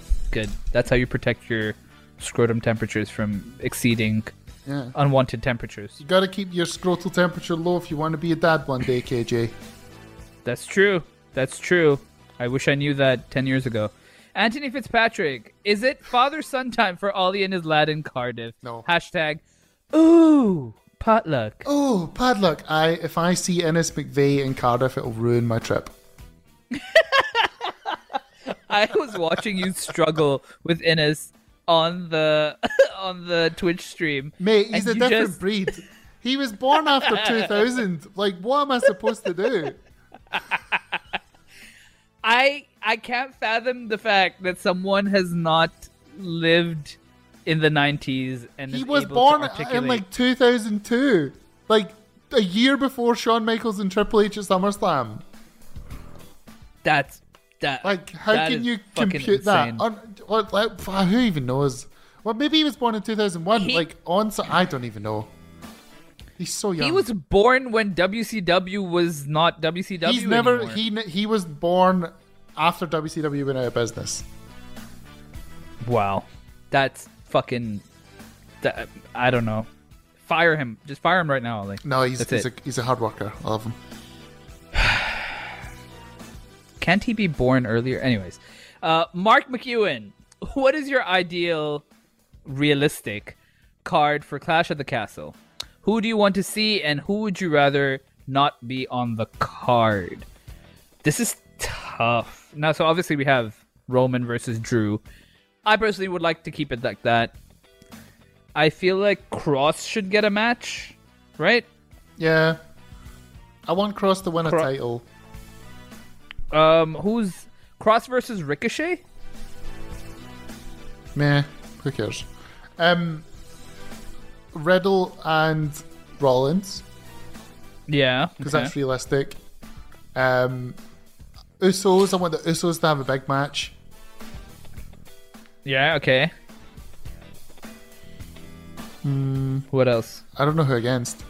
That's how you protect your scrotum temperatures from exceeding unwanted temperatures. You gotta keep your scrotal temperature low if you want to be a dad one day, KJ. That's true. I wish I knew that 10 years ago. Anthony Fitzpatrick, is it father-son time for Ollie and his lad in Cardiff? No. Hashtag, ooh, potluck. Ooh, potluck. If I see Ennis McVeigh in Cardiff, it'll ruin my trip. I was watching you struggle with Ennis on the Twitch stream. Mate, he's a different breed. He was born after 2000. Like, what am I supposed to do? I can't fathom the fact that someone has not lived in the 90s and he was born in like 2002, like a year before Shawn Michaels and Triple H at SummerSlam. That's like, how that can you compute insane. That? Or, who even knows? Well, maybe he was born in 2001. I don't even know. He's so young. He was born when WCW was not WCW anymore. He was born after WCW went out of business. Wow. That's fucking... I don't know. Fire him. Just fire him right now, Ollie. No, he's a hard worker. I love him. Can't he be born earlier? Anyways. Mark McEwen, what is your ideal, realistic card for Clash of the Castle? Who do you want to see, and who would you rather not be on the card? This is tough. Now, so obviously we have Roman versus Drew. I personally would like to keep it like that. I feel like Cross should get a match, right? Yeah. I want Cross to win a title. Who's Cross versus Ricochet? Meh. Who cares? Riddle and Rollins. Yeah. Because that's realistic. Usos. I want the Usos to have a big match. Yeah, okay. What else? I don't know who against.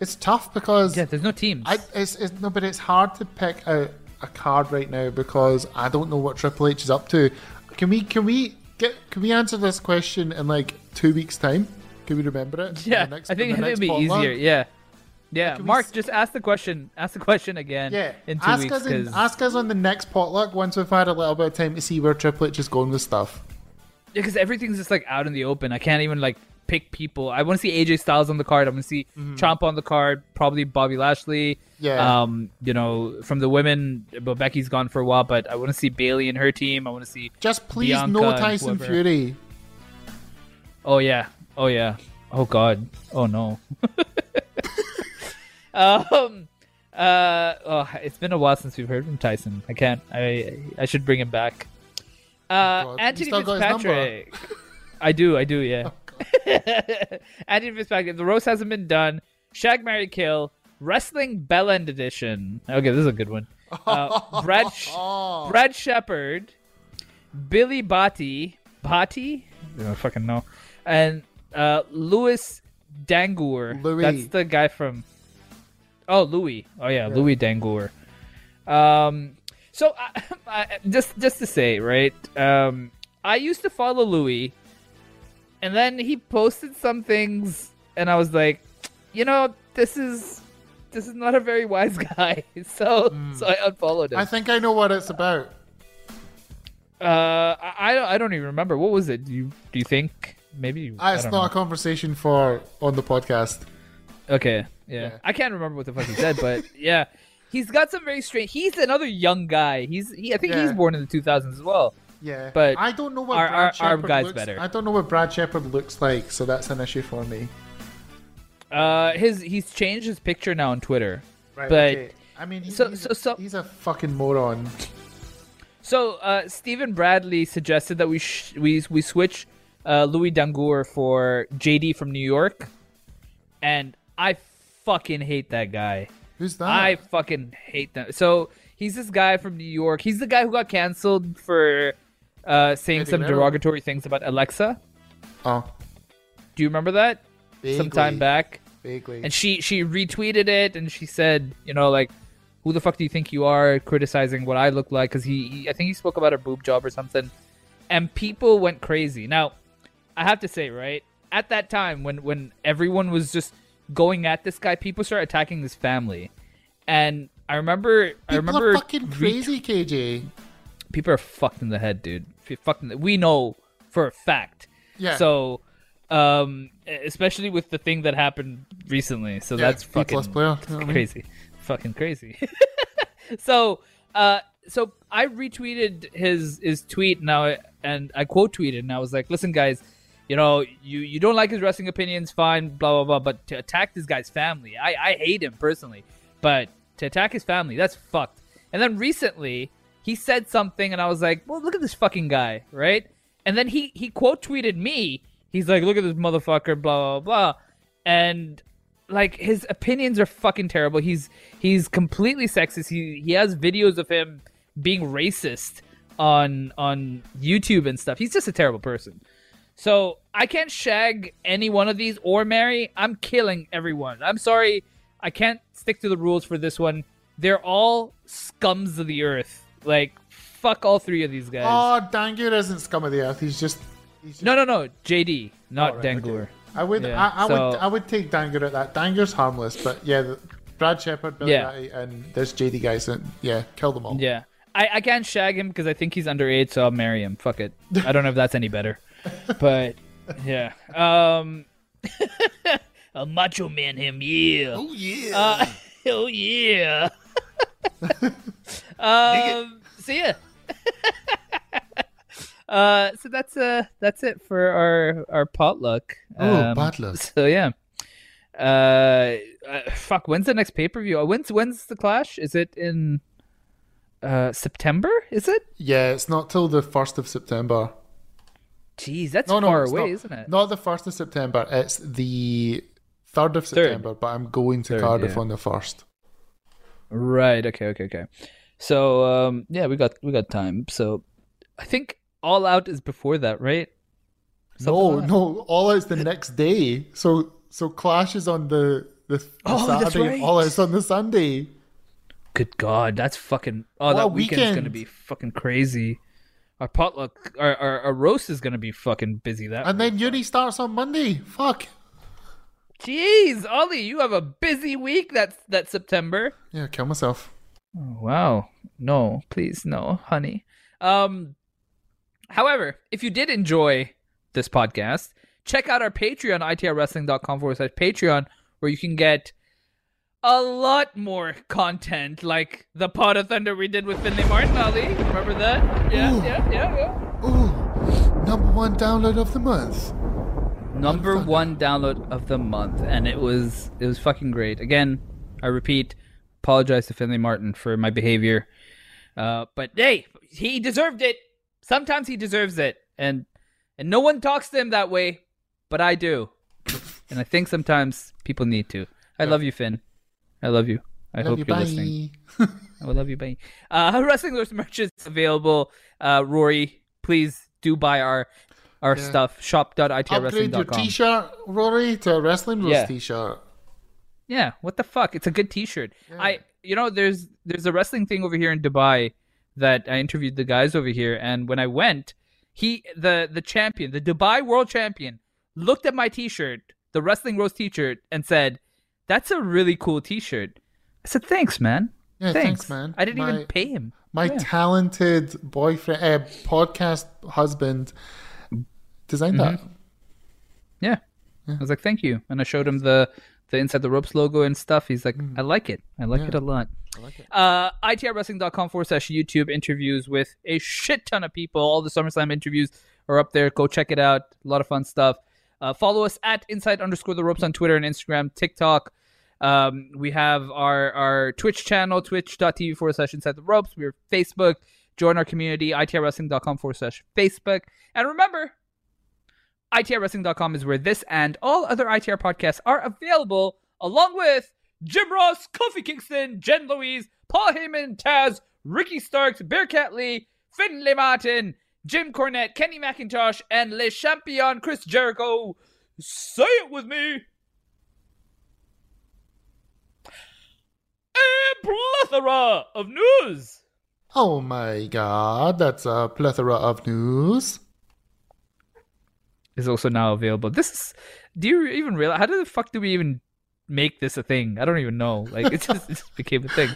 It's tough because... yeah, there's no teams. But it's hard to pick out a card right now because I don't know what Triple H is up to. Can we answer this question in like 2 weeks' time? Can we remember it? Yeah, I think it'd be easier. Yeah, yeah. Mark, just ask the question. Ask the question again. Yeah, in two ask weeks, us. Ask us on the next potluck once we've had a little bit of time to see where Triple H is going with stuff. Yeah, because everything's just like out in the open. I can't even like pick people. I want to see AJ Styles on the card. I want to see Ciampa on the card. Probably Bobby Lashley. Yeah. You know, from the women, but Becky's gone for a while. But I want to see Bayley and her team. I want to see just please Bianca, no Tyson Fury. Oh yeah. Oh yeah. Oh god. Oh no. It's been a while since we've heard from Tyson. I can't. I should bring him back. Anthony Fitzpatrick. I do. Yeah. Anthony Fitzpatrick. The roast hasn't been done. Shag, marry, kill. Wrestling Bell End edition. Okay, this is a good one. Brad Shepherd, Billy Batty. I don't fucking know. And Louis Dangour. That's the guy from. Oh, Louis. Oh yeah. Louis Dangour. So just to say, right? I used to follow Louis, and then he posted some things, and I was like, you know, this is not a very wise guy. So I unfollowed him. I think I know what it's about. I don't even remember. What was it? Do you think maybe? It's not a conversation for on the podcast. Okay, yeah. I can't remember what the fuck he said, but yeah. He's got some very strange... He's another young guy. He's born in the 2000s as well. Yeah. But I don't know what our guy's looks, better. I don't know what Brad Shepherd looks like, so that's an issue for me. He's changed his picture now on Twitter. Right, but okay. I mean, he's a fucking moron. So, Stephen Bradley suggested that we switch Louis Dangour for JD from New York. And I fucking hate that guy. Who's that? I fucking hate them. So he's this guy from New York. He's the guy who got canceled for saying some derogatory things about Alexa. Oh. Do you remember that? Vaguely. Some time back. Vaguely. And she retweeted it and she said, you know, like, who the fuck do you think you are criticizing what I look like? Because I think he spoke about her boob job or something. And people went crazy. Now, I have to say, right, at that time when everyone was just going at this guy, people start attacking this family, and I remember. People are fucking crazy, KJ. People are fucked in the head, dude. We know for a fact. Yeah. So, especially with the thing that happened recently, so that's fucking crazy. Fucking crazy. So I retweeted his tweet now, and I quote tweeted, and I was like, "Listen, guys." You know, you don't like his wrestling opinions, fine, blah, blah, blah. But to attack this guy's family, I hate him personally. But to attack his family, that's fucked. And then recently, he said something, and I was like, well, look at this fucking guy, right? And then he quote tweeted me. He's like, look at this motherfucker, blah, blah, blah. And, like, his opinions are fucking terrible. He's completely sexist. He has videos of him being racist on YouTube and stuff. He's just a terrible person. So I can't shag any one of these or marry. I'm killing everyone. I'm sorry. I can't stick to the rules for this one. They're all scums of the earth. Like, fuck all three of these guys. Oh, Dangur isn't scum of the earth. He's just... No. JD, not Dangur. Okay. I would take Dangur at that. Dangur's harmless, but yeah, Brad Shepard, Billy Ratty, and this JD guy, so yeah, kill them all. Yeah. I can't shag him because I think he's underage, so I'll marry him. Fuck it. I don't know if that's any better. But, yeah. A macho man him, yeah. Oh, yeah. Oh, yeah. So, yeah. So that's it for our potluck. Potluck. So, yeah. Fuck, when's the next pay-per-view? When's the Clash? Is it in... September, is it? Yeah, it's not till the 1st of September. Jeez, that's far away, isn't it? Not the 1st of September, it's the 3rd of September, but I'm going to Cardiff on the 1st. Right, okay. So, yeah, we got time. So, I think All Out is before that, right? No, All Out's the next day. So Clash is on the Saturday, right. All Out's on the Sunday. Good God, that's fucking... Oh, that weekend's going to be fucking crazy. Our potluck, our roast is going to be fucking busy. Then Uni starts on Monday. Fuck. Jeez, Ollie, you have a busy week that's September. Yeah, kill myself. Oh, wow. No, please, no, honey. However, if you did enjoy this podcast, check out our Patreon, itrwrestling.com/Patreon, where you can get... a lot more content, like the Pot of Thunder we did with Finley Martin, Ali. Remember that? Yeah, ooh. Yeah. Ooh, #1 download of the month. #1 download of the month, and it was fucking great. Again, I repeat, apologize to Finley Martin for my behavior, but hey, he deserved it. Sometimes he deserves it, and no one talks to him that way, but I do, and I think sometimes people need to. I love you, Finn. I love you. I hope you're listening. I will love you, bye. Wrestling Roast merch is available. Rory, please do buy our stuff. Shop.itrwrestling.com. Upgrade your t-shirt, Rory, to a Wrestling Roast t-shirt. Yeah, what the fuck? It's a good t-shirt. Yeah. There's a wrestling thing over here in Dubai that I interviewed the guys over here, and when I went, the champion, the Dubai world champion, looked at my t-shirt, the Wrestling Roast t-shirt, and said, "That's a really cool t-shirt." I said, "Thanks, man." Yeah, thanks, man. I didn't even pay him. My talented boyfriend, podcast husband, designed that. Yeah. I was like, "Thank you," and I showed him the Inside the Ropes logo and stuff. He's like, "I like it. I like it a lot." I like it. itrwrestling.com/YouTube interviews with a shit ton of people. All the SummerSlam interviews are up there. Go check it out. A lot of fun stuff. Follow us at Inside_the Ropes on Twitter and Instagram, TikTok. We have our Twitch channel, twitch.tv/Inside the Ropes. We're Facebook. Join our community, itrwrestling.com/Facebook. And remember, itrwrestling.com is where this and all other ITR podcasts are available, along with Jim Ross, Kofi Kingston, Jen Louise, Paul Heyman, Taz, Ricky Starks, Bearcat Lee, Finley Martin, Jim Cornette, Kenny McIntosh, and Le Champion Chris Jericho. Say it with me. A plethora of news. Oh my God, that's a plethora of news. Is also now available. This is... Do you even realize... How the fuck do we even make this a thing? I don't even know. Like, it just became a thing.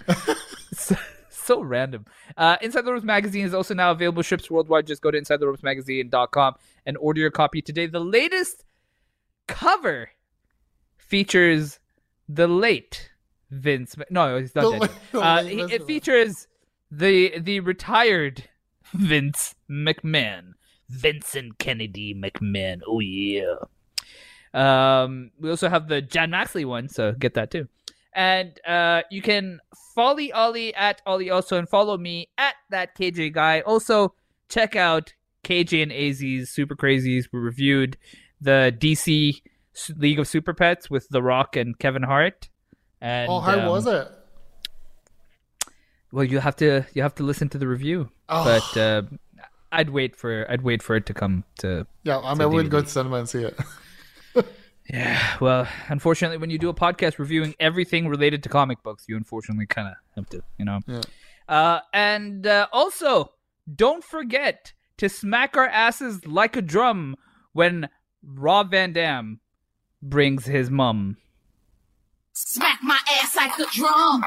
So random. Inside the Ropes magazine is also now available. Ships worldwide. Just go to InsideTheRopesMagazine.com and order your copy today. The latest cover features the late Vince. No, he's not dead. It features the retired Vince McMahon, Vincent Kennedy McMahon. Oh yeah. We also have the Jon Moxley one, so get that too. And you can follow Ollie at Ollie also and follow me at that KJ guy. Also, check out KJ and AZ's Super Crazies. We reviewed the DC League of Super Pets with The Rock and Kevin Hart. And, how was it? Well, you have to listen to the review. Oh. But I'd wait for it to come to. Yeah, I wouldn't go to cinema and see it. Yeah, well, unfortunately, when you do a podcast reviewing everything related to comic books, you unfortunately kind of have to, you know. Yeah. And also, don't forget to smack our asses like a drum when Rob Van Dam brings his mum. Smack my ass like a drum.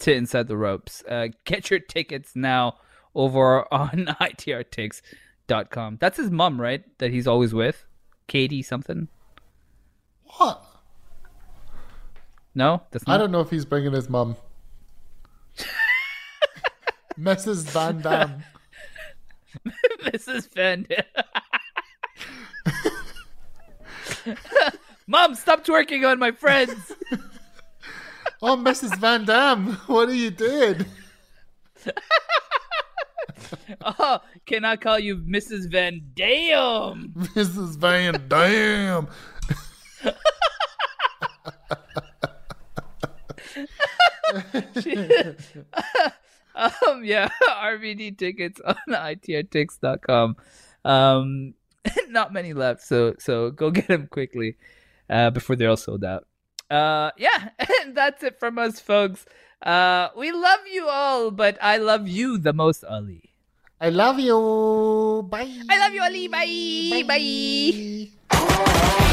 To Inside the Ropes. Get your tickets now over on itrtix.com. That's his mum, right? That he's always with? Katie something? What? No? That's not. I don't know if he's bringing his mum. Mrs. Van Dam. Mrs. Van Dam. Mom, stop twerking on my friends. Oh, Mrs. Van Dam, what are you doing? Oh, can I call you Mrs. Van Dam? Mrs. Van Dam. Yeah, RVD tickets on itrtix.com. Not many left, so go get them quickly before they're all sold out. Yeah, and that's it from us, folks. We love you all, but I love you the most, Ali. I love you. Bye. I love you, Ali. Bye. Bye. Bye.